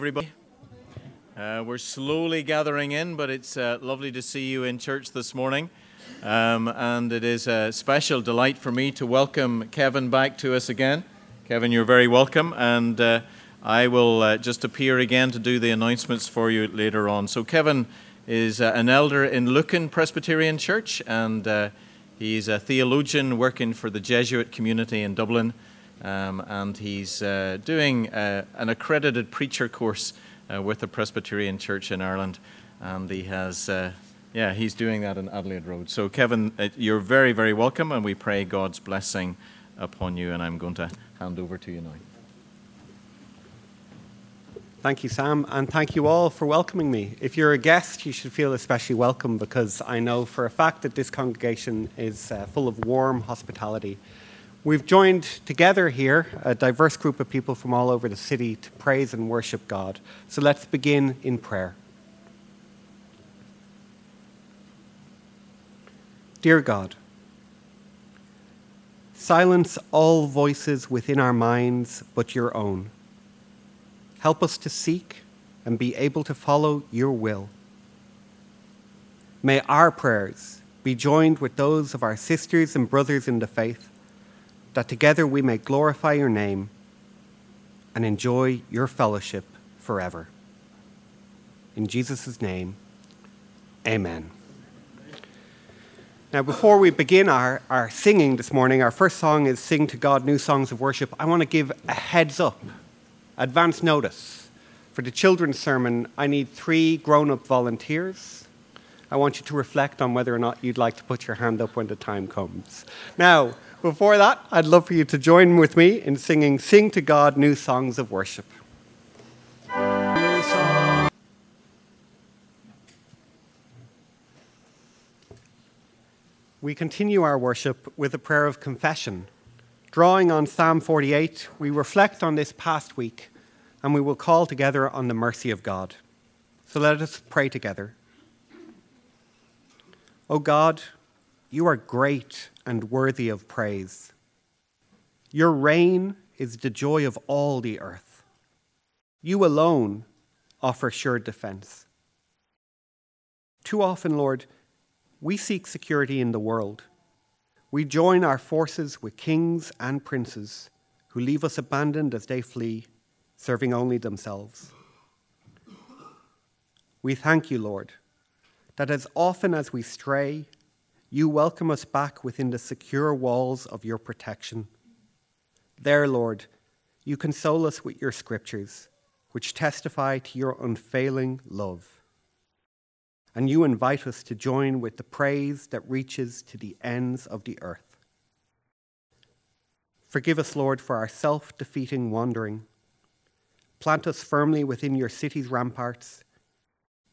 Everybody, we're slowly gathering in, but it's lovely to see you in church this morning, and it is a special delight for me to welcome Kevin back to us again. Kevin, you're very welcome, and I will just appear again to do the announcements for you later on. So Kevin is an elder in Lucan Presbyterian Church, and he's a theologian working for the Jesuit community in Dublin. And he's doing an accredited preacher course with the Presbyterian Church in Ireland, and he has, he's doing that in Adelaide Road. So Kevin, you're very, very welcome, and we pray God's blessing upon you, and I'm going to hand over to you now. Thank you, Sam, and thank you all for welcoming me. If you're a guest, you should feel especially welcome, because I know for a fact that this congregation is full of warm hospitality. We've joined together here, a diverse group of people from all over the city, to praise and worship God. So let's begin in prayer. Dear God, silence all voices within our minds but your own. Help us to seek and be able to follow your will. May our prayers be joined with those of our sisters and brothers in the faith, that together we may glorify your name and enjoy your fellowship forever. In Jesus' name, amen. Now, before we begin our singing this morning, our first song is Sing to God, New Songs of Worship. I want to give a heads up, advance notice. For the children's sermon, I need 3 grown-up volunteers. I want you to reflect on whether or not you'd like to put your hand up when the time comes. Now, before that, I'd love for you to join with me in singing Sing to God, New Songs of Worship. We continue our worship with a prayer of confession. Drawing on Psalm 48, we reflect on this past week, and we will call together on the mercy of God. So let us pray together. O God, you are great and worthy of praise. Your reign is the joy of all the earth. You alone offer sure defense. Too often, Lord, we seek security in the world. We join our forces with kings and princes who leave us abandoned as they flee, serving only themselves. We thank you, Lord, that as often as we stray, you welcome us back within the secure walls of your protection. There, Lord, you console us with your scriptures, which testify to your unfailing love. And you invite us to join with the praise that reaches to the ends of the earth. Forgive us, Lord, for our self-defeating wandering. Plant us firmly within your city's ramparts.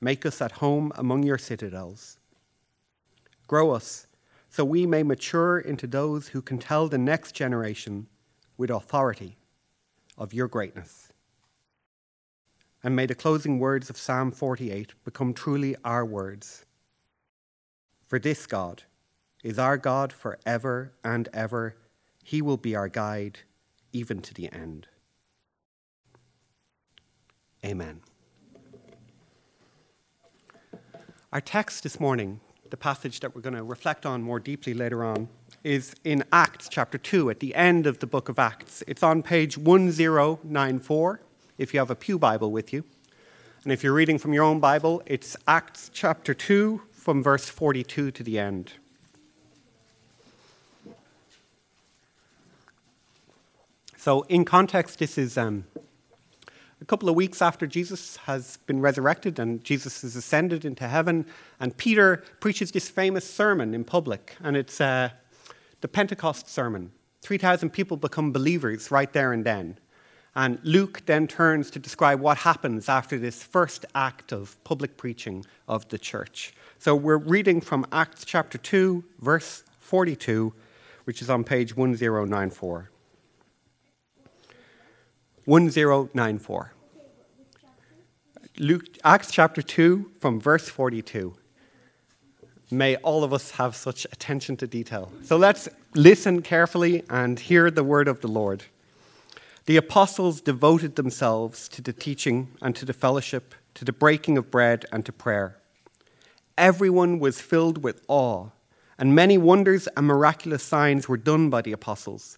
Make us at home among your citadels. Grow us so we may mature into those who can tell the next generation with authority of your greatness. And may the closing words of Psalm 48 become truly our words. For this God is our God forever and ever. He will be our guide even to the end. Amen. Our text this morning, the passage that we're going to reflect on more deeply later on, is in Acts chapter 2, at the end of the book of Acts. It's on page 1094, if you have a pew Bible with you. And if you're reading from your own Bible, it's Acts chapter 2, from verse 42 to the end. So in context, this is a couple of weeks after Jesus has been resurrected and Jesus has ascended into heaven, and Peter preaches this famous sermon in public, and it's the Pentecost sermon. 3,000 people become believers right there and then. And Luke then turns to describe what happens after this first act of public preaching of the church. So we're reading from Acts chapter 2, verse 42, which is on page 1094. 1094. Acts chapter 2 from verse 42. May all of us have such attention to detail. So let's listen carefully and hear the word of the Lord. The apostles devoted themselves to the teaching and to the fellowship, to the breaking of bread and to prayer. Everyone was filled with awe, and many wonders and miraculous signs were done by the apostles.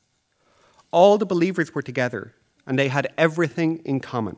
All the believers were together, and they had everything in common.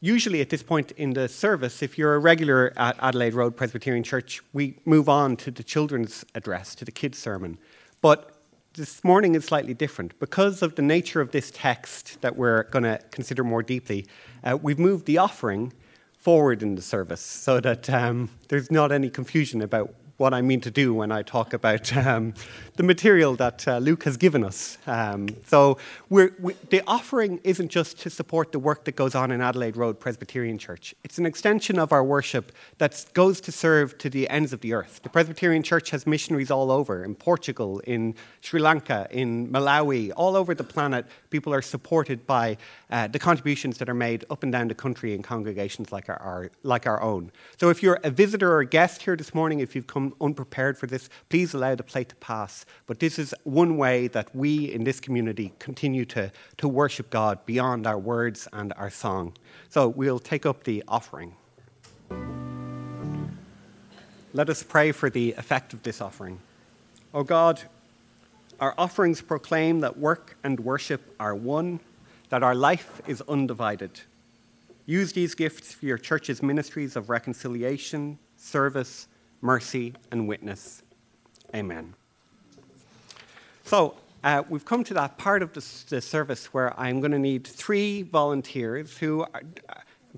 Usually at this point in the service, if you're a regular at Adelaide Road Presbyterian Church, we move on to the children's address, to the kids' sermon. But this morning is slightly different. Because of the nature of this text that we're going to consider more deeply, we've moved the offering forward in the service so that there's not any confusion about what I mean to do when I talk about the material that Luke has given us. The offering isn't just to support the work that goes on in Adelaide Road Presbyterian Church. It's an extension of our worship that goes to serve to the ends of the earth. The Presbyterian Church has missionaries all over, in Portugal, in Sri Lanka, in Malawi, all over the planet. People are supported by the contributions that are made up and down the country in congregations like our own. So if you're a visitor or a guest here this morning, if you've come unprepared for this, please allow the plate to pass. But this is one way that we in this community continue to worship God beyond our words and our song. So we'll take up the offering. Let us pray for the effect of this offering. O God, our offerings proclaim that work and worship are one, that our life is undivided. Use these gifts for your church's ministries of reconciliation, service, mercy, and witness. Amen. So we've come to that part of the service where I'm going to need three volunteers who are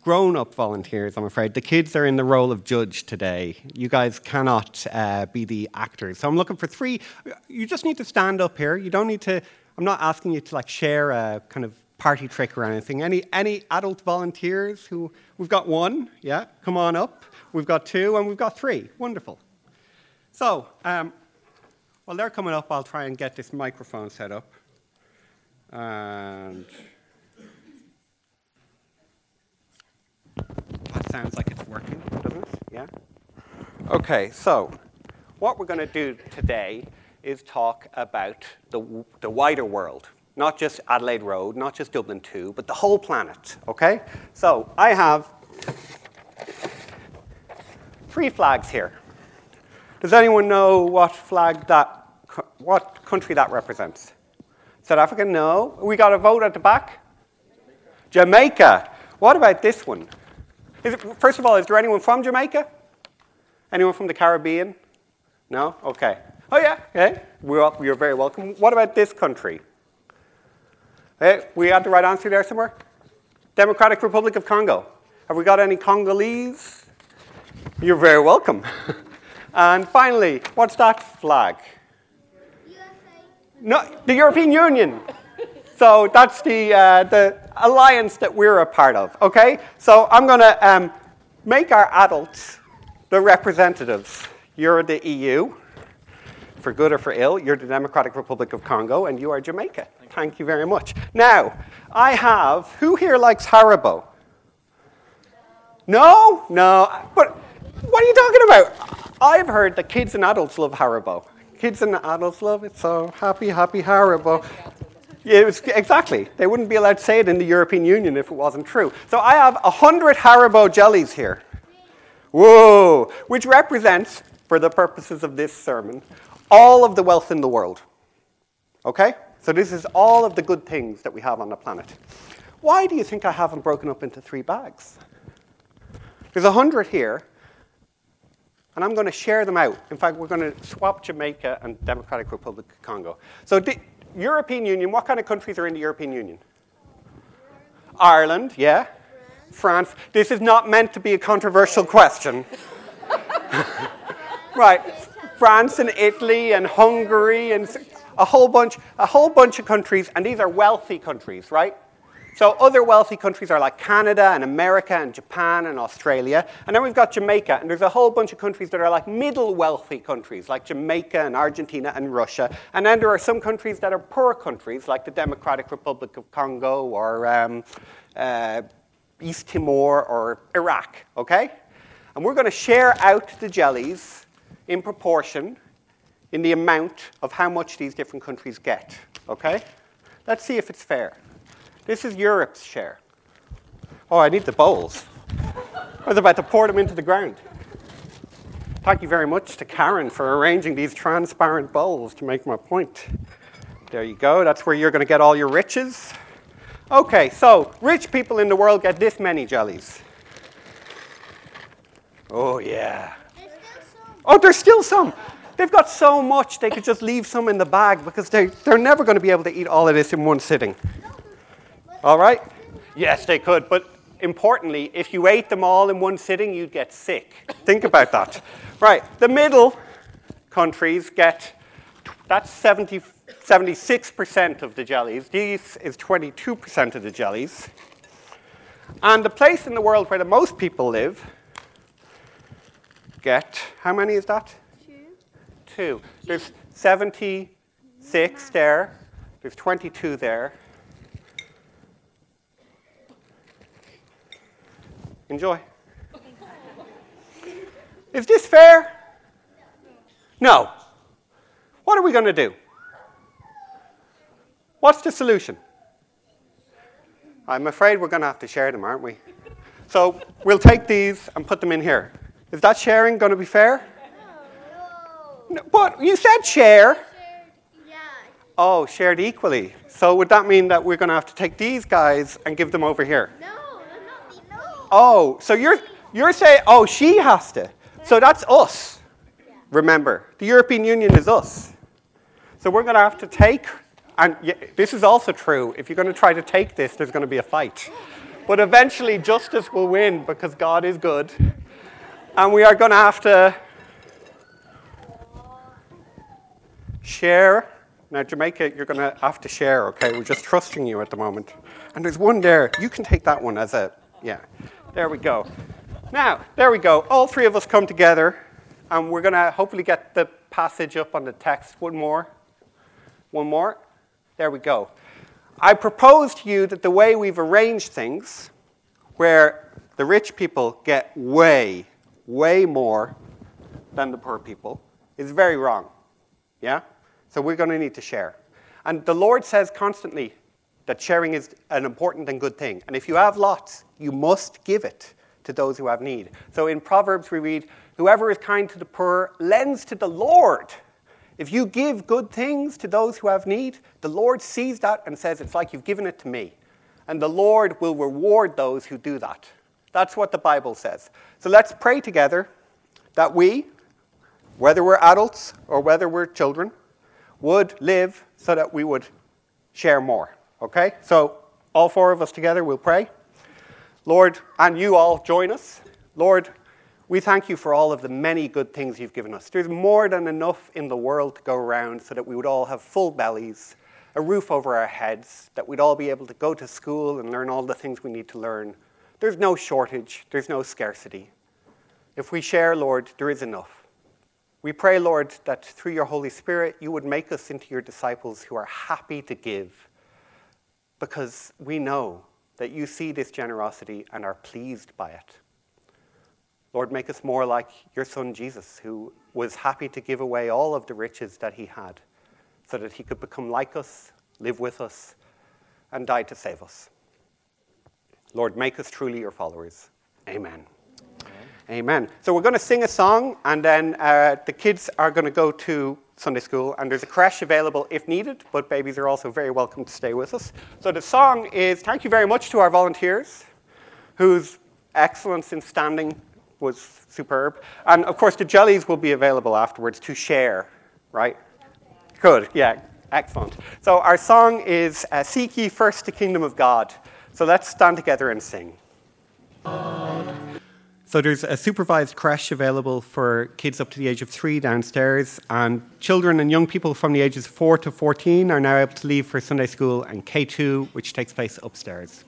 grown-up volunteers, I'm afraid. The kids are in the role of judge today. You guys cannot be the actors. So I'm looking for three. You just need to stand up here. You don't need to, I'm not asking you to like share a kind of party trick or anything. Any adult volunteers who, we've got one, yeah, come on up. We've got two and we've got three. Wonderful. So, while they're coming up, I'll try and get this microphone set up. And that sounds like it's working, doesn't it? Yeah? Okay, so what we're going to do today is talk about the wider world. Not just Adelaide Road, not just Dublin 2, but the whole planet, okay? So I have three flags here. Does anyone know what flag what country that represents? South Africa? No. We got a vote at the back? Jamaica. What about this one? First of all, is there anyone from Jamaica? Anyone from the Caribbean? No? Okay. Oh yeah, okay. You're very welcome. What about this country? We had the right answer there somewhere. Democratic Republic of Congo. Have we got any Congolese? You're very welcome. And finally, what's that flag? USA. No, the European Union. So that's the alliance that we're a part of. Okay. So I'm going to make our adults the representatives. You're the EU. For good or for ill, you're the Democratic Republic of Congo, and you are Jamaica. Thank you very much. Now, I have, who here likes Haribo? No? No. But what are you talking about? I've heard that kids and adults love Haribo. Kids and adults love it, so happy, happy Haribo. Yeah, exactly. They wouldn't be allowed to say it in the European Union if it wasn't true. So I have 100 Haribo jellies here. Whoa! Which represents, for the purposes of this sermon, all of the wealth in the world. Okay? So this is all of the good things that we have on the planet. Why do you think I haven't broken up into three bags? There's 100 here, and I'm going to share them out. In fact, we're going to swap Jamaica and Democratic Republic of Congo. So the European Union, what kind of countries are in the European Union? Ireland, yeah. France. This is not meant to be a controversial question. Right. France and Italy and Hungary and a whole bunch of countries, and these are wealthy countries, right? So other wealthy countries are like Canada and America and Japan and Australia. And then we've got Jamaica, and there's a whole bunch of countries that are like middle wealthy countries, like Jamaica and Argentina and Russia. And then there are some countries that are poor countries, like the Democratic Republic of Congo or East Timor or Iraq, okay? And we're going to share out the jellies in proportion in the amount of how much these different countries get, okay? Let's see if it's fair. This is Europe's share. Oh, I need the bowls. I was about to pour them into the ground. Thank you very much to Karen for arranging these transparent bowls to make my point. There you go. That's where you're going to get all your riches. Okay, so rich people in the world get this many jellies. Oh, yeah. There's still some. Oh, there's still some. They've got so much, they could just leave some in the bag because they're never going to be able to eat all of this in one sitting. All right? Yes, they could. But importantly, if you ate them all in one sitting, you'd get sick. Think about that. Right. The middle countries get, that's 76% of the jellies. These is 22% of the jellies. And the place in the world where the most people live get, how many is that? Two. There's 76 there. There's 22 there. Enjoy. Is this fair? No. What are we going to do? What's the solution? I'm afraid we're going to have to share them, aren't we? So we'll take these and put them in here. Is that sharing going to be fair? No. But you said share. Yeah. Oh, shared equally. So would that mean that we're going to have to take these guys and give them over here? No. Oh, so you're saying, oh, she has to. So that's us. Yeah. Remember, the European Union is us. So we're going to have to take, and this is also true. If you're going to try to take this, there's going to be a fight. But eventually, justice will win because God is good. And we are going to have to share. Now, Jamaica, you're going to have to share, okay? We're just trusting you at the moment. And there's one there. You can take that one as a, yeah. There we go. Now, there we go. All three of us come together, and we're going to hopefully get the passage up on the text. One more. One more. There we go. I propose to you that the way we've arranged things, where the rich people get way, way more than the poor people, is very wrong. Yeah? So we're going to need to share. And the Lord says constantly that sharing is an important and good thing. And if you have lots, you must give it to those who have need. So in Proverbs we read, whoever is kind to the poor lends to the Lord. If you give good things to those who have need, the Lord sees that and says, it's like you've given it to me. And the Lord will reward those who do that. That's what the Bible says. So let's pray together that we, whether we're adults or whether we're children, would live so that we would share more. Okay? So all four of us together will pray. Lord, and you all join us. Lord, we thank you for all of the many good things you've given us. There's more than enough in the world to go around so that we would all have full bellies, a roof over our heads, that we'd all be able to go to school and learn all the things we need to learn. There's no shortage. There's no scarcity. If we share, Lord, there is enough. We pray, Lord, that through your Holy Spirit, you would make us into your disciples who are happy to give, because we know that you see this generosity and are pleased by it. Lord, make us more like your son Jesus, who was happy to give away all of the riches that he had so that he could become like us, live with us, and die to save us. Lord, make us truly your followers. Amen. Amen. Amen. So we're going to sing a song, and then the kids are going to go to Sunday school, and there's a creche available if needed, but babies are also very welcome to stay with us. So the song is, thank you very much to our volunteers, whose excellence in standing was superb. And of course, the jellies will be available afterwards to share, right? Good, yeah, excellent. So our song is Seek Ye First the Kingdom of God. So let's stand together and sing. So there's a supervised creche available for kids up to the age of 3 downstairs, and children and young people from the ages 4 to 14 are now able to leave for Sunday school and K2, which takes place upstairs.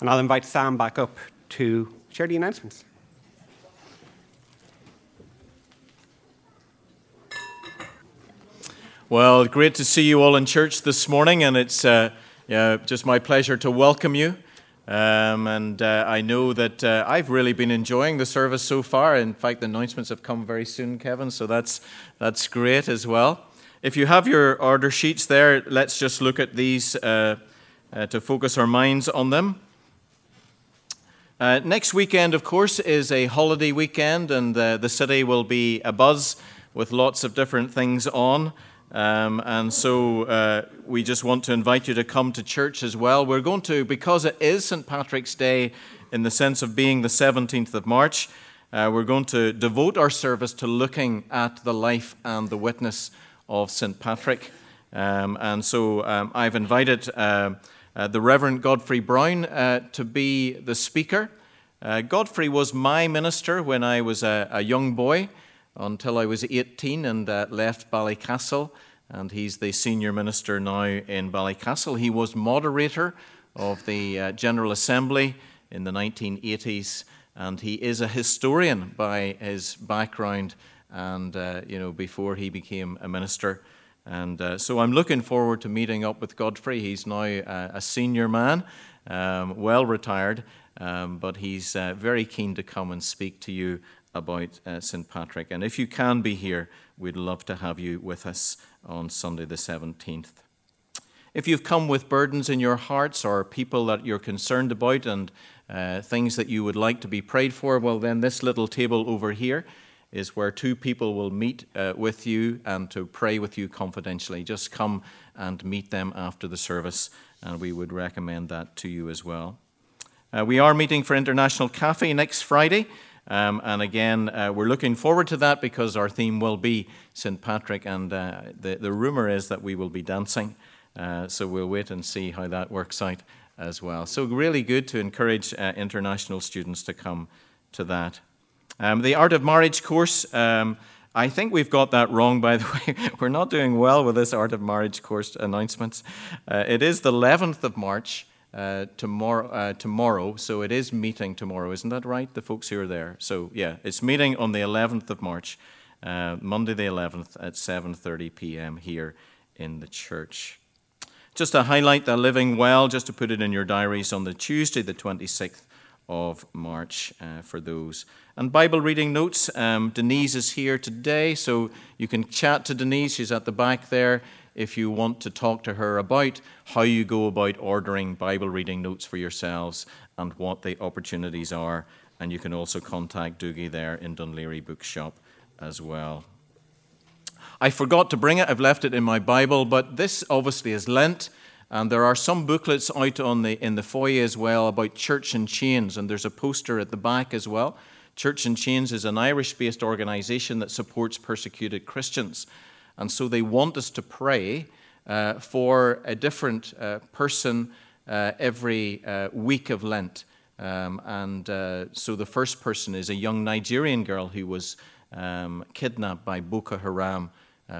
And I'll invite Sam back up to share the announcements. Well, great to see you all in church this morning, and it's just my pleasure to welcome you. I know that I've really been enjoying the service so far. In fact, the announcements have come very soon, Kevin, so that's great as well. If you have your order sheets there, let's just look at these to focus our minds on them. Next weekend, of course, is a holiday weekend, and the city will be abuzz with lots of different things on. We just want to invite you to come to church as well. We're going to, because it is St. Patrick's Day in the sense of being the 17th of March, we're going to devote our service to looking at the life and the witness of St. Patrick. I've invited the Reverend Godfrey Brown to be the speaker. Godfrey was my minister when I was a young boy, until I was 18 and left Ballycastle, and he's the senior minister now in Ballycastle. He was moderator of the General Assembly in the 1980s, and he is a historian by his background and, before he became a minister. And so I'm looking forward to meeting up with Godfrey. He's now a senior man, well retired, but he's very keen to come and speak to you about St. Patrick. And if you can be here, we'd love to have you with us on Sunday the 17th. If you've come with burdens in your hearts or people that you're concerned about and things that you would like to be prayed for, well then this little table over here is where two people will meet with you and to pray with you confidentially. Just come and meet them after the service, and we would recommend that to you as well. We are meeting for International Cafe next Friday. We're looking forward to that because our theme will be St. Patrick, and the rumor is that we will be dancing. So we'll wait and see how that works out as well. So really good to encourage international students to come to that. The Art of Marriage course, I think we've got that wrong, by the way. We're not doing well with this Art of Marriage course announcements. It is the 11th of March. Tomorrow, so it is meeting tomorrow, isn't that right, the folks who are there? So, yeah, it's meeting on the 11th of March, Monday the 11th at 7:30 p.m. here in the church. Just to highlight the Living Well, just to put it in your diaries, on the Tuesday the 26th of March for those. And Bible reading notes, Denise is here today, so you can chat to Denise, she's at the back there, if you want to talk to her about how you go about ordering Bible reading notes for yourselves and what the opportunities are. And you can also contact Doogie there in Dunleary Bookshop as well. I forgot to bring it. I've left it in my Bible, but this obviously is Lent. And there are some booklets out in the foyer as well about Church in Chains. And there's a poster at the back as well. Church in Chains is an Irish-based organisation that supports persecuted Christians. And so they want us to pray for a different person every week of Lent. So the first person is a young Nigerian girl who was kidnapped by Boko Haram,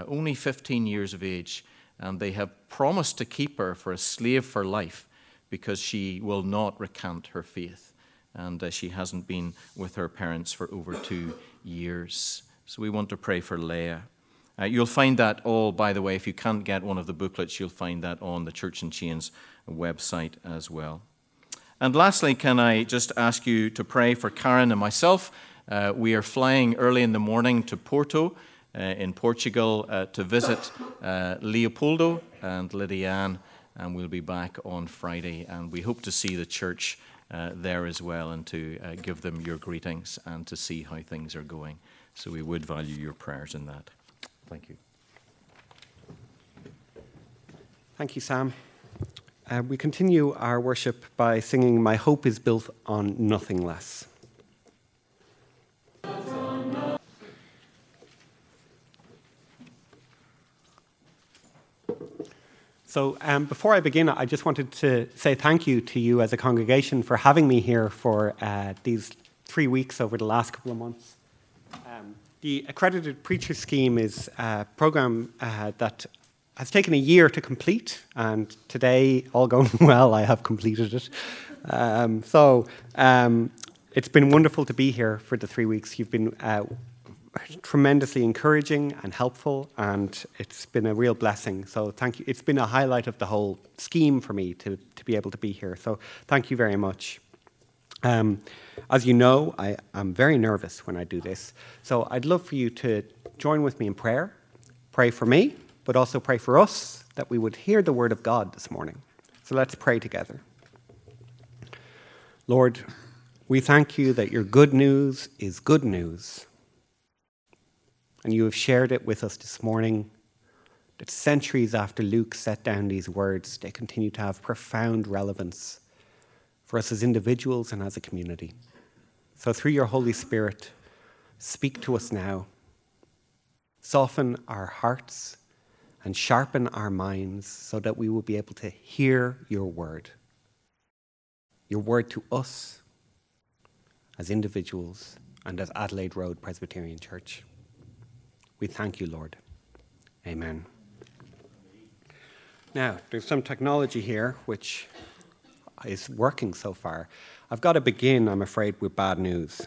only 15 years of age. And they have promised to keep her for a slave for life because she will not recant her faith. And she hasn't been with her parents for over 2 years. So we want to pray for Leah. You'll find that all, by the way, if you can't get one of the booklets, you'll find that on the Church in Chains website as well. And lastly, can I just ask you to pray for Karen and myself? We are flying early in the morning to Porto in Portugal to visit Leopoldo and Lydiane, and we'll be back on Friday. And we hope to see the church there as well and to give them your greetings and to see how things are going. So we would value your prayers in that. Thank you. Thank you, Sam. We continue our worship by singing My Hope is Built on Nothing Less. So before I begin, I just wanted to say thank you to you as a congregation for having me here for these 3 weeks over the last couple of months. The Accredited Preacher Scheme is a program that has taken a year to complete, and today, all going well, I have completed it. It's been wonderful to be here for the 3 weeks. You've been tremendously encouraging and helpful, and it's been a real blessing. So thank you. It's been a highlight of the whole scheme for me to be able to be here. So thank you very much. As you know, I am very nervous when I do this, so I'd love for you to join with me in prayer. Pray for me, but also pray for us, that we would hear the word of God this morning. So let's pray together. Lord, we thank you that your good news is good news, and you have shared it with us this morning, that centuries after Luke set down these words, they continue to have profound relevance for us as individuals and as a community. So through your Holy Spirit, speak to us now. Soften our hearts and sharpen our minds so that we will be able to hear your word to us as individuals and as Adelaide Road Presbyterian Church. We thank you, Lord. Amen. Now, there's some technology here which is working so far. I've got to begin, I'm afraid, with bad news.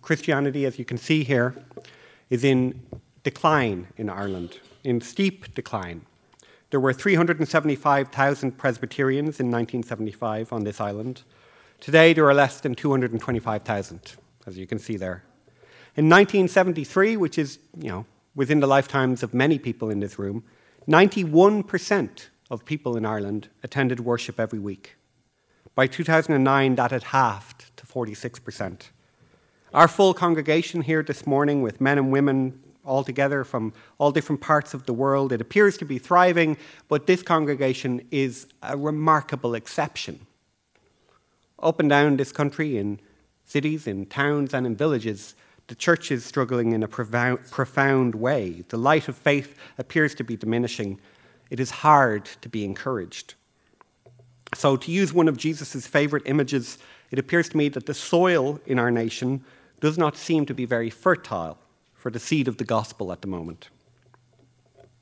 Christianity, as you can see here, is in decline in Ireland, in steep decline. There were 375,000 Presbyterians in 1975 on this island. Today, there are less than 225,000, as you can see there. In 1973, which is, you know, within the lifetimes of many people in this room, 91% of people in Ireland attended worship every week. By 2009, that had halved to 46%. Our full congregation here this morning, with men and women all together from all different parts of the world, it appears to be thriving, but this congregation is a remarkable exception. Up and down this country, in cities, in towns, and in villages, the church is struggling in a profound way. The light of faith appears to be diminishing. It is hard to be encouraged. So to use one of Jesus' favorite images, it appears to me that the soil in our nation does not seem to be very fertile for the seed of the gospel at the moment.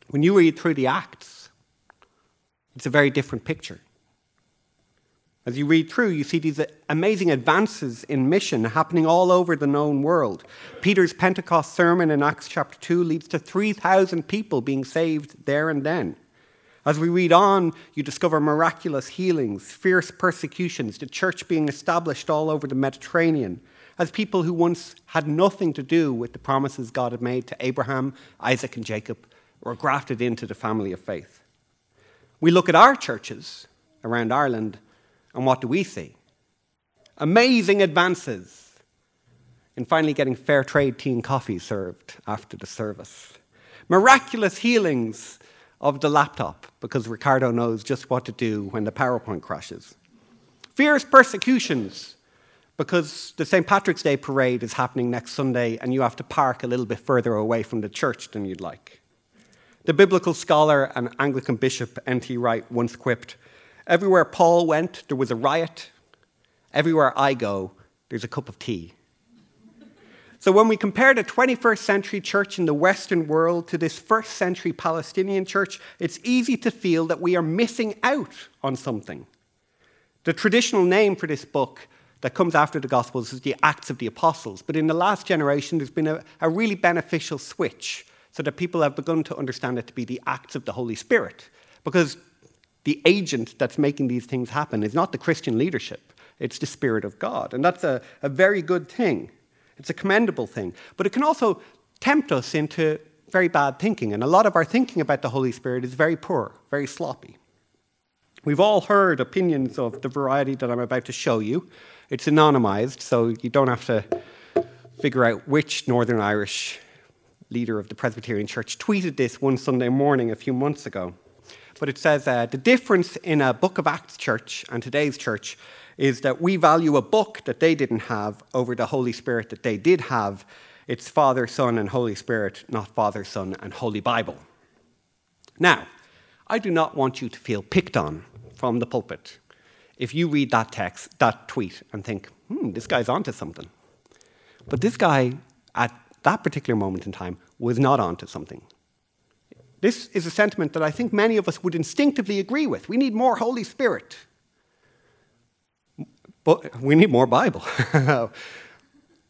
When you read through the Acts, it's a very different picture. As you read through, you see these amazing advances in mission happening all over the known world. Peter's Pentecost sermon in Acts chapter 2 leads to 3,000 people being saved there and then. As we read on, you discover miraculous healings, fierce persecutions, the church being established all over the Mediterranean, as people who once had nothing to do with the promises God had made to Abraham, Isaac, and Jacob were grafted into the family of faith. We look at our churches around Ireland, and what do we see? Amazing advances in finally getting fair trade tea and coffee served after the service. Miraculous healings of the laptop, because Ricardo knows just what to do when the PowerPoint crashes. Fierce persecutions, because the St. Patrick's Day parade is happening next Sunday and you have to park a little bit further away from the church than you'd like. The biblical scholar and Anglican bishop N.T. Wright once quipped, "Everywhere Paul went, there was a riot. Everywhere I go, there's a cup of tea." So when we compare the 21st century church in the Western world to this first century Palestinian church, it's easy to feel that we are missing out on something. The traditional name for this book that comes after the Gospels is the Acts of the Apostles, but in the last generation there's been a really beneficial switch so that people have begun to understand it to be the Acts of the Holy Spirit, because the agent that's making these things happen is not the Christian leadership, it's the Spirit of God, and that's a very good thing. It's a commendable thing, but it can also tempt us into very bad thinking, and a lot of our thinking about the Holy Spirit is very poor, very sloppy. We've all heard opinions of the variety that I'm about to show you. It's anonymized, so you don't have to figure out which Northern Irish leader of the Presbyterian Church tweeted this one Sunday morning a few months ago. But it says, the difference in a Book of Acts church and today's church is that we value a book that they didn't have over the Holy Spirit that they did have. It's Father, Son, and Holy Spirit, not Father, Son, and Holy Bible. Now, I do not want you to feel picked on from the pulpit if you read that text, that tweet, and think, this guy's onto something. But this guy, at that particular moment in time, was not onto something. This is a sentiment that I think many of us would instinctively agree with. We need more Holy Spirit. But we need more Bible.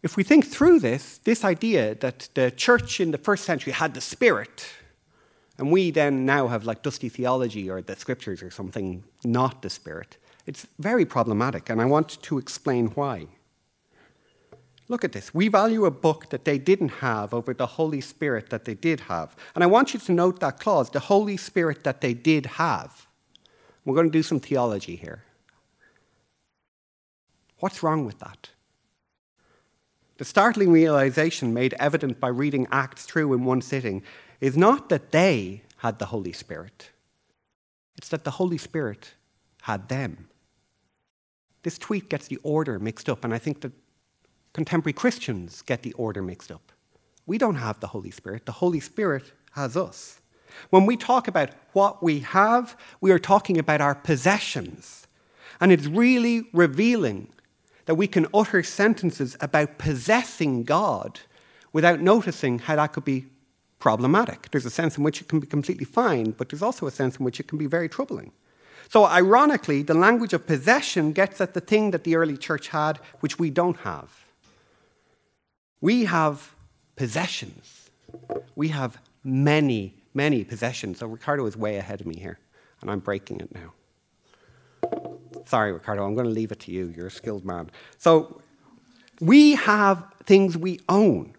If we think through this idea that the church in the first century had the Spirit, and we then now have like dusty theology or the scriptures or something, not the Spirit, it's very problematic, and I want to explain why. Look at this. We value a book that they didn't have over the Holy Spirit that they did have. And I want you to note that clause, the Holy Spirit that they did have. We're going to do some theology here. What's wrong with that? The startling realization made evident by reading Acts through in one sitting is not that they had the Holy Spirit. It's that the Holy Spirit had them. This tweet gets the order mixed up, and I think that contemporary Christians get the order mixed up. We don't have the Holy Spirit. The Holy Spirit has us. When we talk about what we have, we are talking about our possessions. And it's really revealing that we can utter sentences about possessing God without noticing how that could be problematic. There's a sense in which it can be completely fine, but there's also a sense in which it can be very troubling. So ironically, the language of possession gets at the thing that the early church had, which we don't have. We have possessions. We have many, many possessions. So Ricardo is way ahead of me here, and I'm breaking it now. Sorry, Ricardo, I'm going to leave it to you. You're a skilled man. So we have things we own.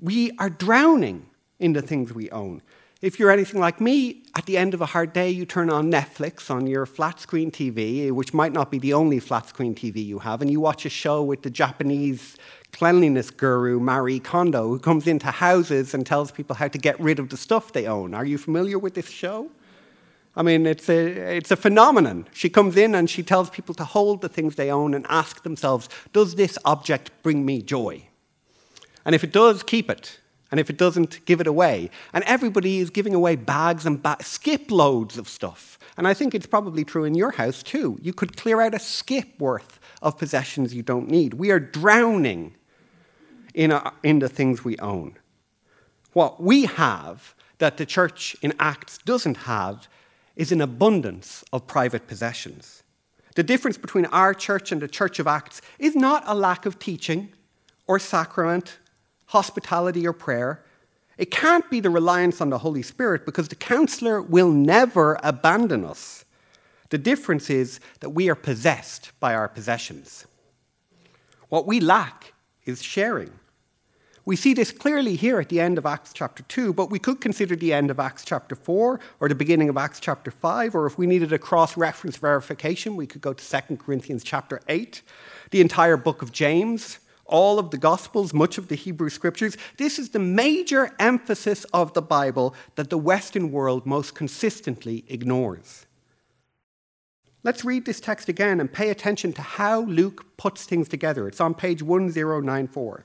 We are drowning in the things we own. If you're anything like me, at the end of a hard day, you turn on Netflix on your flat-screen TV, which might not be the only flat-screen TV you have, and you watch a show with the Japanese cleanliness guru, Marie Kondo, who comes into houses and tells people how to get rid of the stuff they own. Are you familiar with this show? I mean, it's a phenomenon. She comes in and she tells people to hold the things they own and ask themselves, does this object bring me joy? And if it does, keep it. And if it doesn't, give it away. And everybody is giving away bags and skip loads of stuff. And I think it's probably true in your house too. You could clear out a skip worth of possessions you don't need. We are drowning in the things we own. What we have that the church in Acts doesn't have is an abundance of private possessions. The difference between our church and the Church of Acts is not a lack of teaching or sacrament, hospitality or prayer. It can't be the reliance on the Holy Spirit because the counselor will never abandon us. The difference is that we are possessed by our possessions. What we lack is sharing. We see this clearly here at the end of Acts chapter 2, but we could consider the end of Acts chapter 4 or the beginning of Acts chapter 5, or if we needed a cross-reference verification, we could go to 2 Corinthians chapter 8, the entire book of James, all of the Gospels, much of the Hebrew Scriptures. This is the major emphasis of the Bible that the Western world most consistently ignores. Let's read this text again and pay attention to how Luke puts things together. It's on page 1094.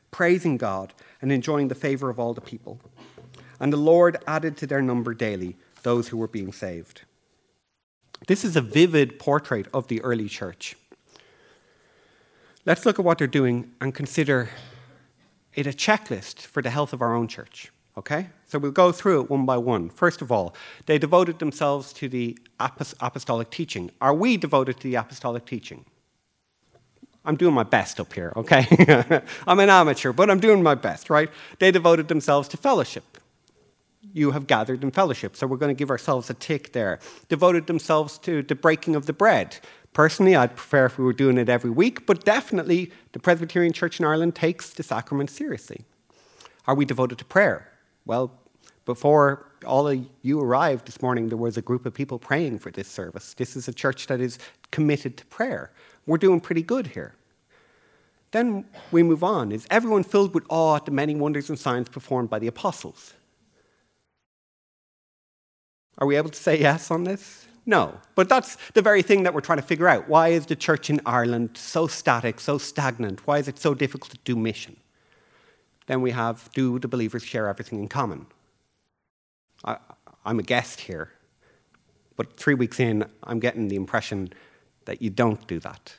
praising God and enjoying the favor of all the people. And the Lord added to their number daily those who were being saved. This is a vivid portrait of the early church. Let's look at what they're doing and consider it a checklist for the health of our own church, okay? So we'll go through it one by one. First of all, they devoted themselves to the apostolic teaching. Are we devoted to the apostolic teaching? I'm doing my best up here, okay? I'm an amateur, but I'm doing my best, right? They devoted themselves to fellowship. You have gathered in fellowship, so we're going to give ourselves a tick there. Devoted themselves to the breaking of the bread. Personally, I'd prefer if we were doing it every week, but definitely the Presbyterian Church in Ireland takes the sacrament seriously. Are we devoted to prayer? Well, before all of you arrived this morning, there was a group of people praying for this service. This is a church that is committed to prayer. We're doing pretty good here. Then we move on. Is everyone filled with awe at the many wonders and signs performed by the apostles? Are we able to say yes on this? No. But that's the very thing that we're trying to figure out. Why is the church in Ireland so static, so stagnant? Why is it so difficult to do mission? Then we have, do the believers share everything in common? I'm a guest here, but 3 weeks in, I'm getting the impression that you don't do that.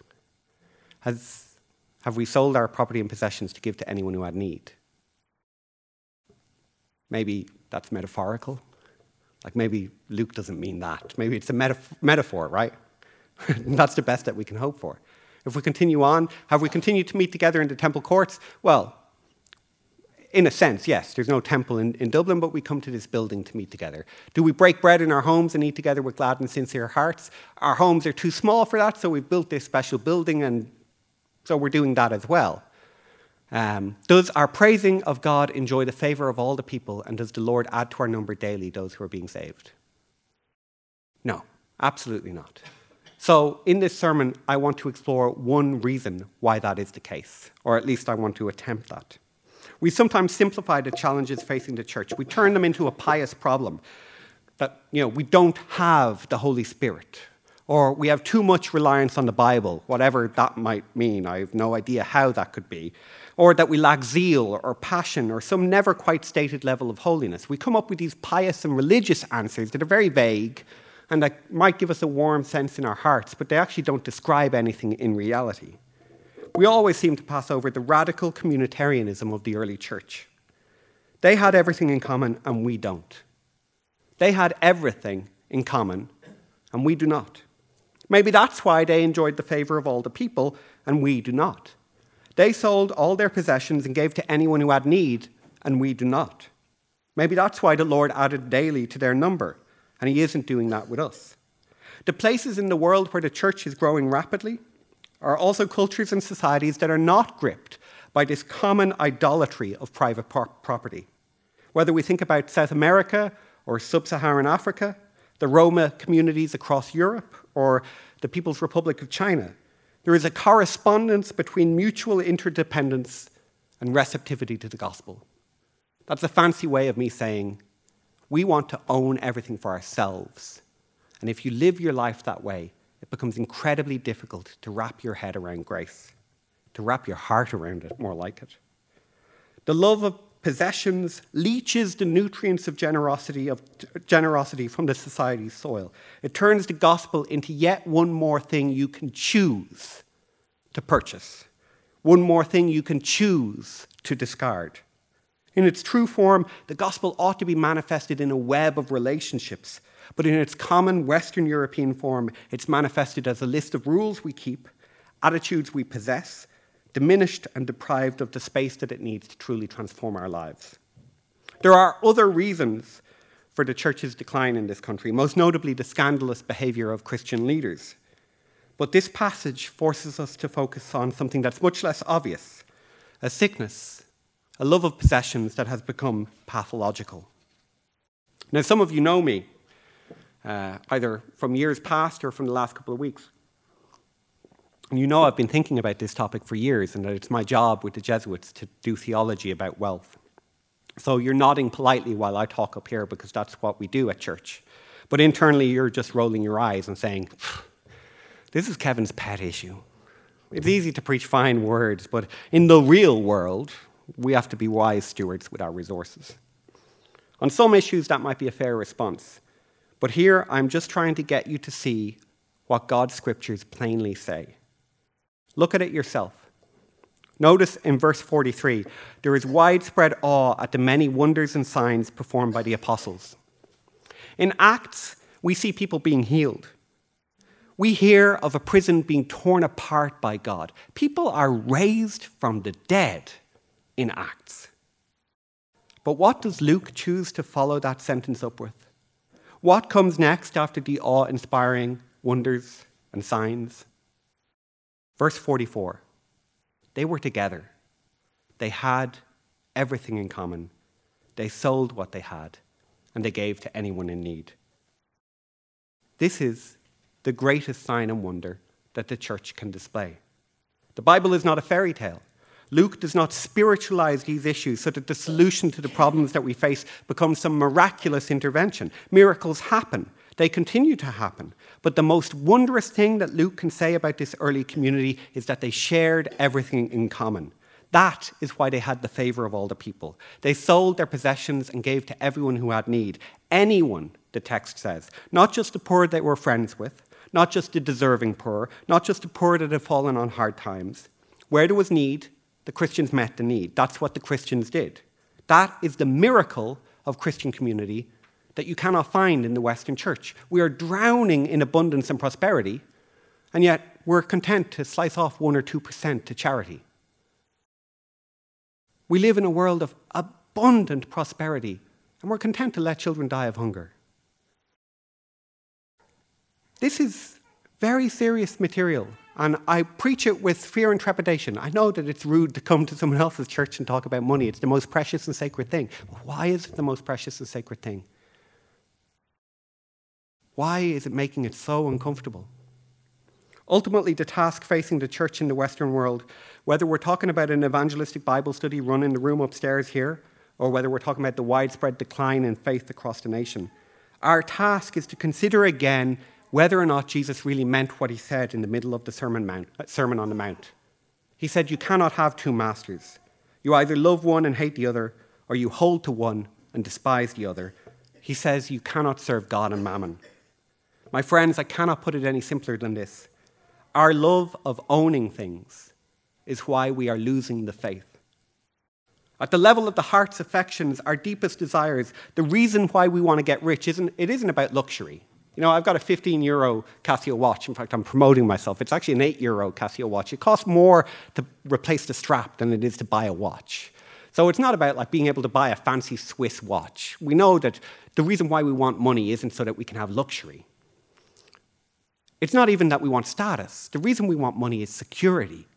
Have we sold our property and possessions to give to anyone who had need? Maybe that's metaphorical. Like maybe Luke doesn't mean that. Maybe it's a metaphor, right? That's the best that we can hope for. If we continue on, have we continued to meet together in the temple courts? Well, in a sense, yes. There's no temple in Dublin, but we come to this building to meet together. Do we break bread in our homes and eat together with glad and sincere hearts? Our homes are too small for that, so we've built this special building, and so we're doing that as well. Does our praising of God enjoy the favor of all the people, and does the Lord add to our number daily those who are being saved? No, absolutely not. So in this sermon, I want to explore one reason why that is the case, or at least I want to attempt that. We sometimes simplify the challenges facing the church. We turn them into a pious problem that, we don't have the Holy Spirit, or we have too much reliance on the Bible, whatever that might mean. I have no idea how that could be. Or that we lack zeal or passion or some never quite stated level of holiness. We come up with these pious and religious answers that are very vague and that might give us a warm sense in our hearts, but they actually don't describe anything in reality. We always seem to pass over the radical communitarianism of the early church. They had everything in common and we don't. They had everything in common and we do not. Maybe that's why they enjoyed the favor of all the people and we do not. They sold all their possessions and gave to anyone who had need, and we do not. Maybe that's why the Lord added daily to their number, and he isn't doing that with us. The places in the world where the church is growing rapidly are also cultures and societies that are not gripped by this common idolatry of private property. Whether we think about South America or sub-Saharan Africa, the Roma communities across Europe, or the People's Republic of China, there is a correspondence between mutual interdependence and receptivity to the gospel. That's a fancy way of me saying, we want to own everything for ourselves. And if you live your life that way, it becomes incredibly difficult to wrap your head around grace, to wrap your heart around it, more like it. The love of possessions leaches the nutrients of generosity from the society's soil. It turns the gospel into yet one more thing you can choose to purchase, one more thing you can choose to discard. In its true form, the gospel ought to be manifested in a web of relationships, but in its common Western European form, it's manifested as a list of rules we keep, attitudes we possess, diminished and deprived of the space that it needs to truly transform our lives. There are other reasons for the church's decline in this country, most notably the scandalous behavior of Christian leaders. But this passage forces us to focus on something that's much less obvious, a sickness, a love of possessions that has become pathological. Now, some of you know me, either from years past or from the last couple of weeks. And I've been thinking about this topic for years and that it's my job with the Jesuits to do theology about wealth. So you're nodding politely while I talk up here because that's what we do at church. But internally, you're just rolling your eyes and saying, this is Kevin's pet issue. It's easy to preach fine words, but in the real world, we have to be wise stewards with our resources. On some issues, that might be a fair response. But here, I'm just trying to get you to see what God's scriptures plainly say. Look at it yourself. Notice in verse 43, there is widespread awe at the many wonders and signs performed by the apostles. In Acts, we see people being healed. We hear of a prison being torn apart by God. People are raised from the dead in Acts. But what does Luke choose to follow that sentence up with? What comes next after the awe-inspiring wonders and signs? Verse 44, they were together. They had everything in common. They sold what they had, and they gave to anyone in need. This is the greatest sign and wonder that the church can display. The Bible is not a fairy tale. Luke does not spiritualize these issues so that the solution to the problems that we face becomes some miraculous intervention. Miracles happen. They continue to happen. But the most wondrous thing that Luke can say about this early community is that they shared everything in common. That is why they had the favor of all the people. They sold their possessions and gave to everyone who had need. Anyone, the text says. Not just the poor they were friends with, not just the deserving poor, not just the poor that had fallen on hard times. Where there was need, the Christians met the need. That's what the Christians did. That is the miracle of Christian community that you cannot find in the Western Church. We are drowning in abundance and prosperity, and yet we're content to slice off 1 or 2% to charity. We live in a world of abundant prosperity, and we're content to let children die of hunger. This is very serious material, and I preach it with fear and trepidation. I know that it's rude to come to someone else's church and talk about money. It's the most precious and sacred thing. But why is it the most precious and sacred thing? Why is it making it so uncomfortable? Ultimately, the task facing the church in the Western world, whether we're talking about an evangelistic Bible study run in the room upstairs here, or whether we're talking about the widespread decline in faith across the nation, our task is to consider again whether or not Jesus really meant what he said in the middle of the Sermon on the Mount. He said, you cannot have two masters. You either love one and hate the other, or you hold to one and despise the other. He says, you cannot serve God and mammon. My friends, I cannot put it any simpler than this. Our love of owning things is why we are losing the faith. At the level of the heart's affections, our deepest desires, the reason why we want to get rich, isn't about luxury. You know, I've got a 15 euro Casio watch. In fact, I'm promoting myself. It's actually an 8 euro Casio watch. It costs more to replace the strap than it is to buy a watch. So it's not about like being able to buy a fancy Swiss watch. We know that the reason why we want money isn't so that we can have luxury. It's not even that we want status. The reason we want money is security.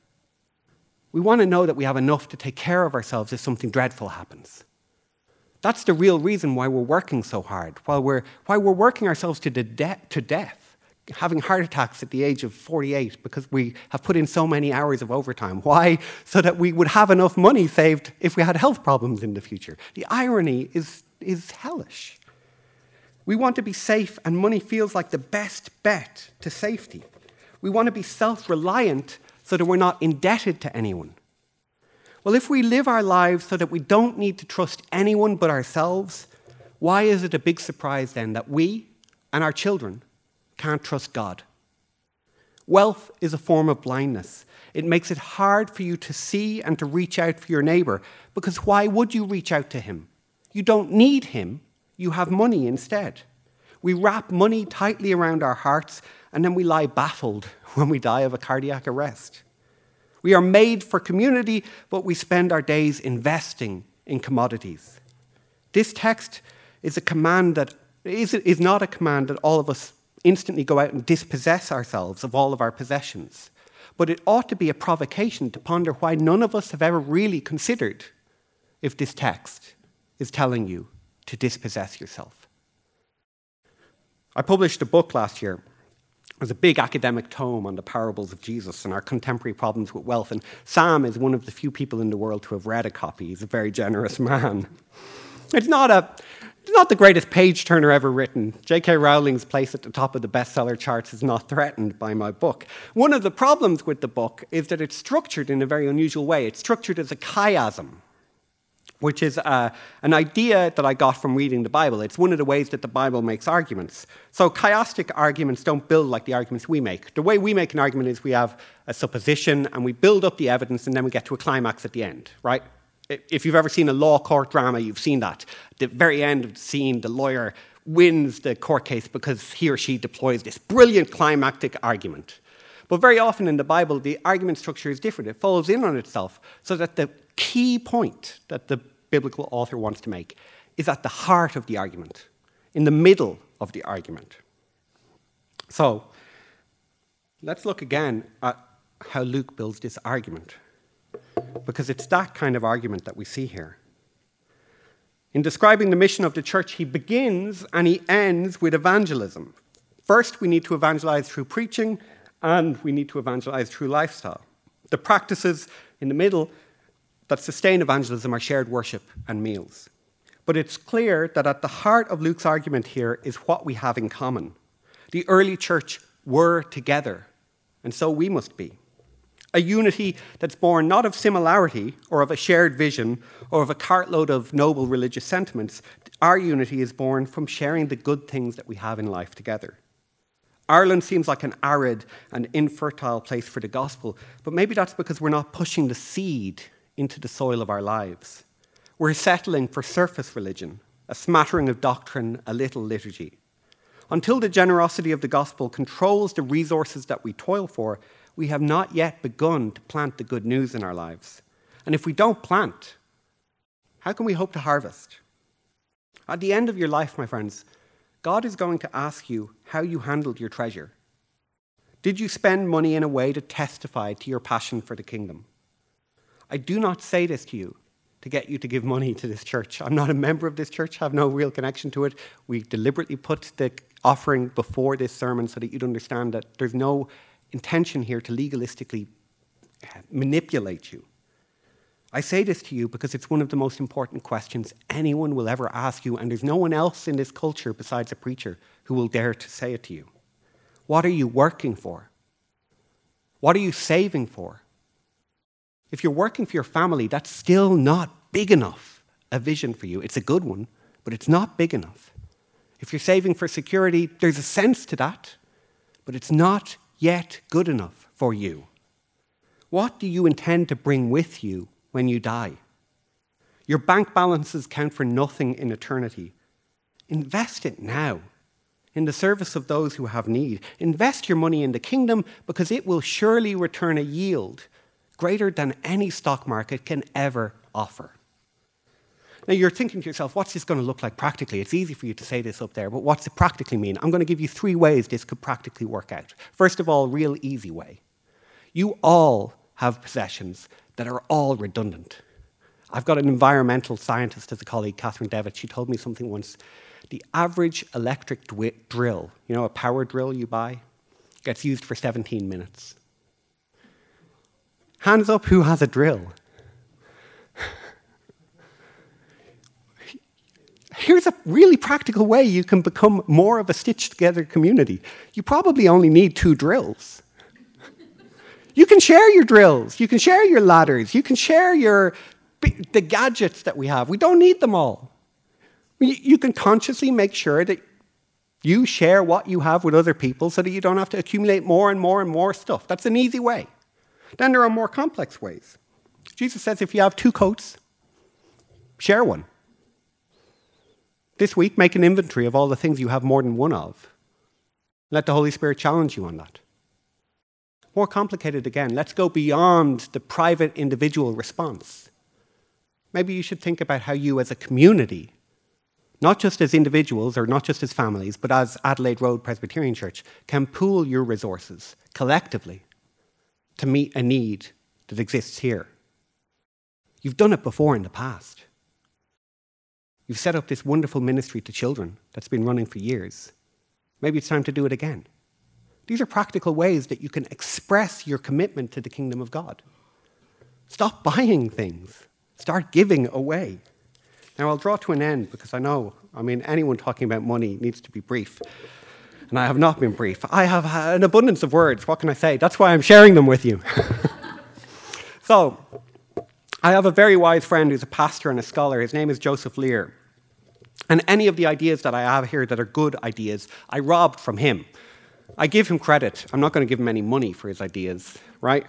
We want to know that we have enough to take care of ourselves if something dreadful happens. That's the real reason why we're working so hard, why we're working ourselves to death, having heart attacks at the age of 48 because we have put in so many hours of overtime. Why? So that we would have enough money saved if we had health problems in the future. The irony is hellish. We want to be safe, and money feels like the best bet to safety. We want to be self-reliant so that we're not indebted to anyone. Well, if we live our lives so that we don't need to trust anyone but ourselves, why is it a big surprise then that we and our children can't trust God? Wealth is a form of blindness. It makes it hard for you to see and to reach out for your neighbor, because why would you reach out to him? You don't need him. You have money instead. We wrap money tightly around our hearts, and then we lie baffled when we die of a cardiac arrest. We are made for community, but we spend our days investing in commodities. This text is a command that is not a command that all of us instantly go out and dispossess ourselves of all of our possessions. But it ought to be a provocation to ponder why none of us have ever really considered if this text is telling you to dispossess yourself. I published a book last year. There's a big academic tome on the parables of Jesus and our contemporary problems with wealth, and Sam is one of the few people in the world to have read a copy. He's a very generous man. It's not the greatest page-turner ever written. J.K. Rowling's place at the top of the bestseller charts is not threatened by my book. One of the problems with the book is that it's structured in a very unusual way. It's structured as a chiasm, which is an idea that I got from reading the Bible. It's one of the ways that the Bible makes arguments. So chiastic arguments don't build like the arguments we make. The way we make an argument is we have a supposition, and we build up the evidence, and then we get to a climax at the end, right? If you've ever seen a law court drama, you've seen that. At the very end of the scene, the lawyer wins the court case because he or she deploys this brilliant climactic argument. But very often in the Bible, the argument structure is different. It folds in on itself so that the key point that the biblical author wants to make is at the heart of the argument, in the middle of the argument. So let's look again at how Luke builds this argument, because it's that kind of argument that we see here. In describing the mission of the church, he begins and he ends with evangelism. First, we need to evangelize through preaching, and we need to evangelize through lifestyle. The practices in the middle that sustain evangelism are shared worship and meals. But it's clear that at the heart of Luke's argument here is what we have in common. The early church were together, and so we must be. A unity that's born not of similarity or of a shared vision or of a cartload of noble religious sentiments. Our unity is born from sharing the good things that we have in life together. Ireland seems like an arid and infertile place for the gospel, but maybe that's because we're not pushing the seed into the soil of our lives. We're settling for surface religion, a smattering of doctrine, a little liturgy. Until the generosity of the gospel controls the resources that we toil for, we have not yet begun to plant the good news in our lives. And if we don't plant, how can we hope to harvest? At the end of your life, my friends, God is going to ask you how you handled your treasure. Did you spend money in a way to testify to your passion for the kingdom? I do not say this to you to get you to give money to this church. I'm not a member of this church, have no real connection to it. We deliberately put the offering before this sermon so that you'd understand that there's no intention here to legalistically manipulate you. I say this to you because it's one of the most important questions anyone will ever ask you, and there's no one else in this culture besides a preacher who will dare to say it to you. What are you working for? What are you saving for? If you're working for your family, that's still not big enough a vision for you. It's a good one, but it's not big enough. If you're saving for security, there's a sense to that, but it's not yet good enough for you. What do you intend to bring with you when you die? Your bank balances count for nothing in eternity. Invest it now in the service of those who have need. Invest your money in the kingdom because it will surely return a yield greater than any stock market can ever offer. Now you're thinking to yourself, what's this going to look like practically? It's easy for you to say this up there, but what's it practically mean? I'm going to give you three ways this could practically work out. First of all, real easy way. You all have possessions that are all redundant. I've got an environmental scientist as a colleague, Catherine Devitt. She told me something once. The average electric drill, you know, a power drill you buy, gets used for 17 minutes. Hands up who has a drill. Here's a really practical way you can become more of a stitched-together community. You probably only need two drills. You can share your drills. You can share your ladders. You can share the gadgets that we have. We don't need them all. You can consciously make sure that you share what you have with other people so that you don't have to accumulate more and more and more stuff. That's an easy way. Then there are more complex ways. Jesus says if you have two coats, share one. This week, make an inventory of all the things you have more than one of. Let the Holy Spirit challenge you on that. More complicated again, let's go beyond the private individual response. Maybe you should think about how you as a community, not just as individuals or not just as families, but as Adelaide Road Presbyterian Church, can pool your resources collectively to meet a need that exists here. You've done it before in the past. You've set up this wonderful ministry to children that's been running for years. Maybe it's time to do it again. These are practical ways that you can express your commitment to the kingdom of God. Stop buying things. Start giving away. Now, I'll draw to an end because anyone talking about money needs to be brief. And I have not been brief. I have an abundance of words. What can I say? That's why I'm sharing them with you. So, I have a very wise friend who's a pastor and a scholar. His name is Joseph Lear. And any of the ideas that I have here that are good ideas, I robbed from him. I give him credit. I'm not going to give him any money for his ideas, right?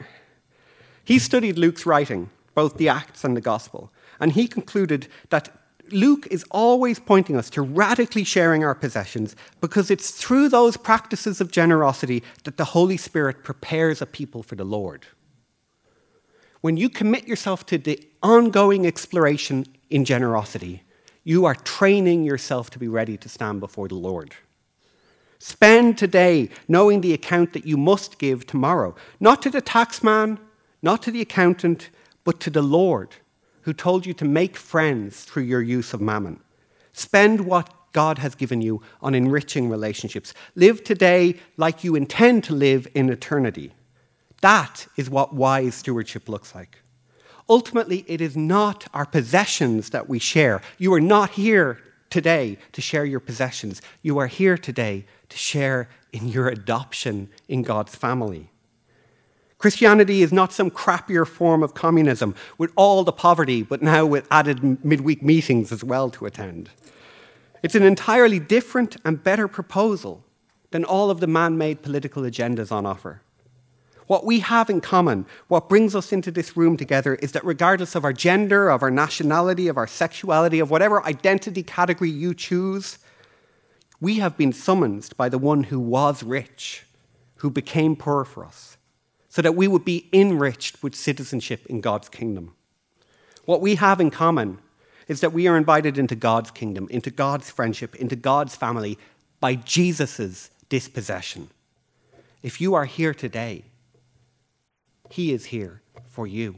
He studied Luke's writing, both the Acts and the Gospel. And he concluded that Luke is always pointing us to radically sharing our possessions because it's through those practices of generosity that the Holy Spirit prepares a people for the Lord. When you commit yourself to the ongoing exploration in generosity, you are training yourself to be ready to stand before the Lord. Spend today knowing the account that you must give tomorrow, not to the taxman, not to the accountant, but to the Lord, who told you to make friends through your use of mammon. Spend what God has given you on enriching relationships. Live today like you intend to live in eternity. That is what wise stewardship looks like. Ultimately, it is not our possessions that we share. You are not here today to share your possessions. You are here today to share in your adoption in God's family. Christianity is not some crappier form of communism with all the poverty, but now with added midweek meetings as well to attend. It's an entirely different and better proposal than all of the man-made political agendas on offer. What we have in common, what brings us into this room together, is that regardless of our gender, of our nationality, of our sexuality, of whatever identity category you choose, we have been summoned by the one who was rich, who became poor for us, so that we would be enriched with citizenship in God's kingdom. What we have in common is that we are invited into God's kingdom, into God's friendship, into God's family by Jesus' dispossession. If you are here today, He is here for you.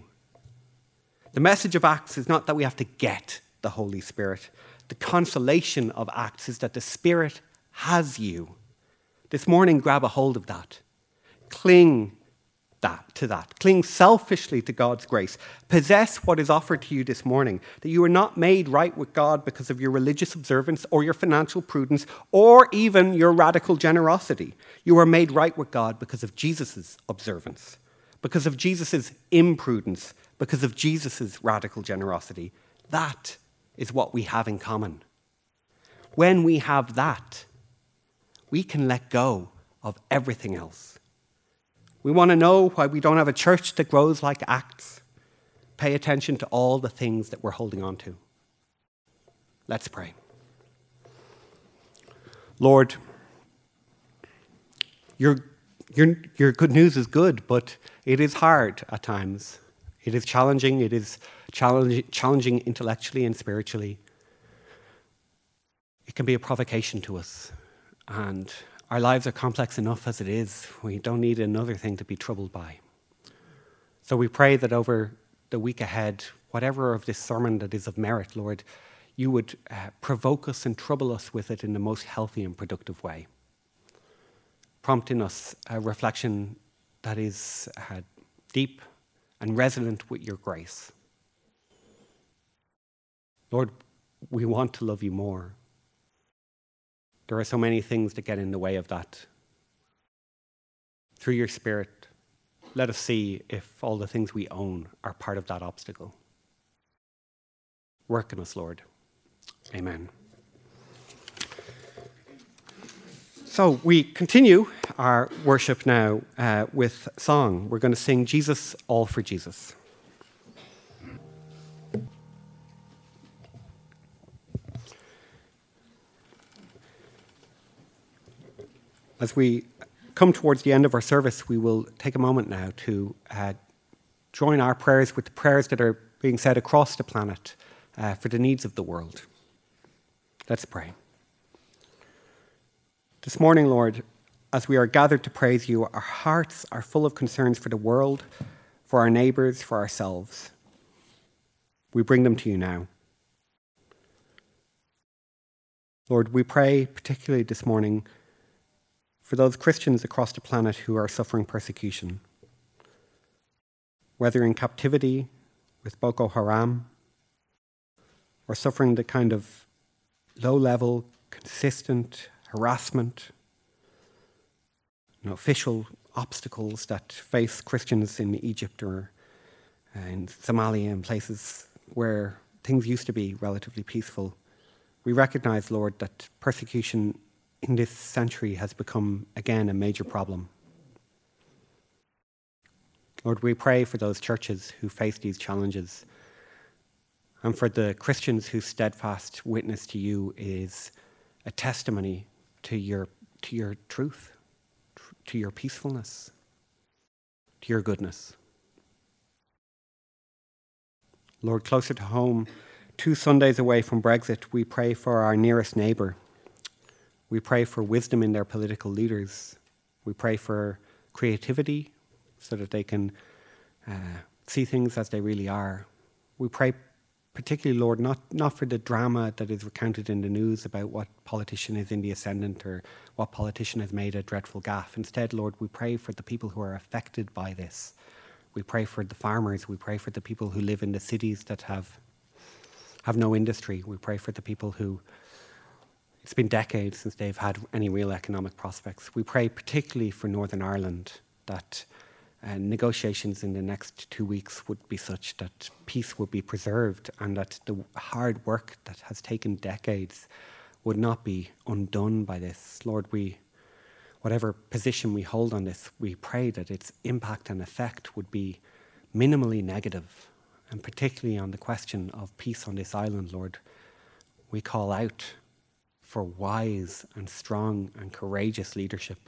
The message of Acts is not that we have to get the Holy Spirit. The consolation of Acts is that the Spirit has you. This morning, grab a hold of that. Cling to that. Cling selfishly to God's grace. Possess what is offered to you this morning, that you are not made right with God because of your religious observance or your financial prudence or even your radical generosity. You are made right with God because of Jesus' observance, because of Jesus' imprudence, because of Jesus' radical generosity. That is what we have in common. When we have that, we can let go of everything else. We want to know why we don't have a church that grows like Acts. Pay attention to all the things that we're holding on to. Let's pray. Lord, your good news is good, but it is hard at times. It is challenging. It is challenging intellectually and spiritually. It can be a provocation to us. And our lives are complex enough as it is. We don't need another thing to be troubled by. So we pray that over the week ahead, whatever of this sermon that is of merit, Lord, you would provoke us and trouble us with it in the most healthy and productive way, prompting us a reflection that is deep and resonant with your grace. Lord, we want to love you more. There are so many things that get in the way of that. Through your Spirit, let us see if all the things we own are part of that obstacle. Work in us, Lord. Amen. So we continue our worship now with song. We're going to sing Jesus, All for Jesus. As we come towards the end of our service, we will take a moment now to join our prayers with the prayers that are being said across the planet for the needs of the world. Let's pray. This morning, Lord, as we are gathered to praise you, our hearts are full of concerns for the world, for our neighbours, for ourselves. We bring them to you now. Lord, we pray particularly this morning for those Christians across the planet who are suffering persecution, whether in captivity with Boko Haram or suffering the kind of low-level, consistent harassment and official obstacles that face Christians in Egypt or in Somalia and places where things used to be relatively peaceful. We recognize, Lord, that persecution in this century has become again a major problem. Lord, we pray for those churches who face these challenges and for the Christians whose steadfast witness to you is a testimony to your truth, to your peacefulness, to your goodness. Lord, closer to home, 2 Sundays away from Brexit, we pray for our nearest neighbour. We pray for wisdom in their political leaders. We pray for creativity so that they can see things as they really are. We pray particularly, Lord, not for the drama that is recounted in the news about what politician is in the ascendant or what politician has made a dreadful gaffe. Instead, Lord, we pray for the people who are affected by this. We pray for the farmers. We pray for the people who live in the cities that have no industry. We pray for the people who, it's been decades since they've had any real economic prospects. We pray particularly for Northern Ireland, that negotiations in the next 2 weeks would be such that peace would be preserved and that the hard work that has taken decades would not be undone by this. Lord, whatever position we hold on this, we pray that its impact and effect would be minimally negative, and particularly on the question of peace on this island, Lord, we call out for wise and strong and courageous leadership,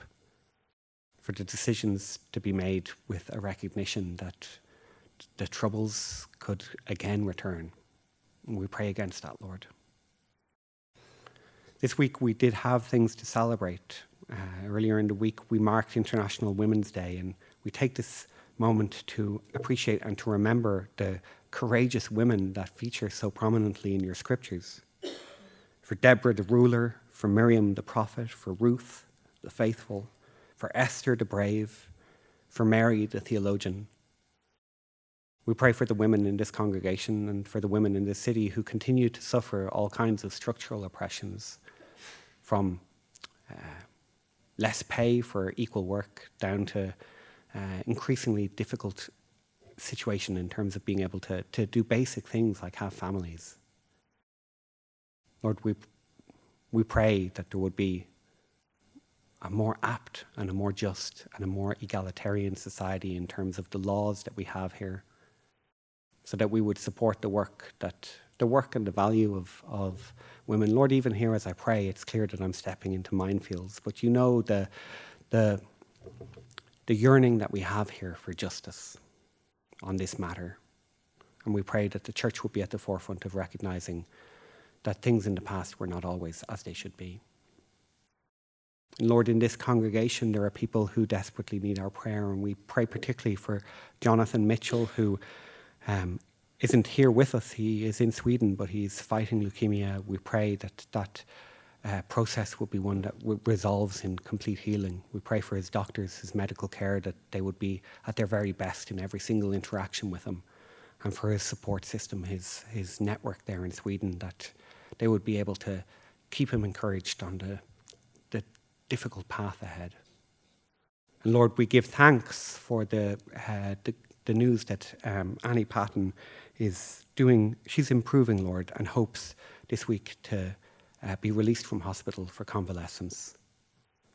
for the decisions to be made with a recognition that the troubles could again return. We pray against that, Lord. This week we did have things to celebrate. Earlier in the week we marked International Women's Day, and we take this moment to appreciate and to remember the courageous women that feature so prominently in your scriptures. For Deborah the ruler, for Miriam the prophet, for Ruth the faithful, for Esther the brave, for Mary the theologian. We pray for the women in this congregation and for the women in this city who continue to suffer all kinds of structural oppressions, from less pay for equal work down to increasingly difficult situation in terms of being able to do basic things like have families. Lord, we pray that there would be a more apt and a more just and a more egalitarian society in terms of the laws that we have here, so that we would support the work and the value of women. Lord, even here as I pray, it's clear that I'm stepping into minefields, but you know the yearning that we have here for justice on this matter. And we pray that the church would be at the forefront of recognizing that things in the past were not always as they should be. And Lord, in this congregation, there are people who desperately need our prayer, and we pray particularly for Jonathan Mitchell, who isn't here with us. He is in Sweden, but he's fighting leukemia. We pray that that process will be one that resolves in complete healing. We pray for his doctors, his medical care, that they would be at their very best in every single interaction with him, and for his support system, his network there in Sweden, that they would be able to keep him encouraged on the difficult path ahead. And Lord, we give thanks for the news that Annie Patton is doing. She's improving, Lord, and hopes this week to be released from hospital for convalescence.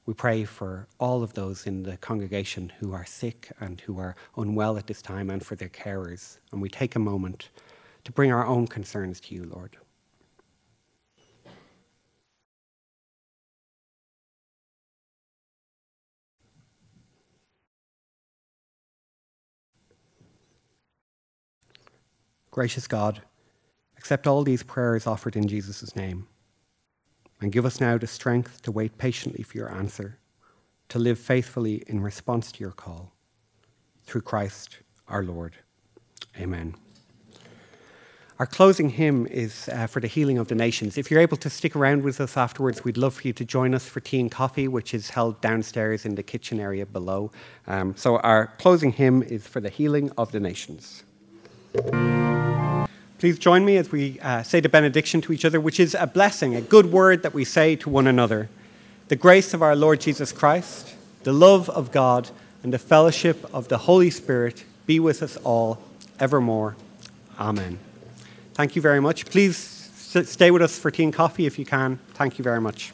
We pray for all of those in the congregation who are sick and who are unwell at this time, and for their carers. And we take a moment to bring our own concerns to you, Lord. Gracious God, accept all these prayers offered in Jesus' name, and give us now the strength to wait patiently for your answer, to live faithfully in response to your call. Through Christ our Lord. Amen. Our closing hymn is for the healing of the nations. If you're able to stick around with us afterwards, we'd love for you to join us for tea and coffee, which is held downstairs in the kitchen area below. So our closing hymn is for the healing of the nations. Please join me as we say the benediction to each other, which is a blessing, a good word that we say to one another. The grace of our Lord Jesus Christ, the love of God, and the fellowship of the Holy Spirit be with us all evermore. Amen. Thank you very much. Please stay with us for tea and coffee if you can. Thank you very much.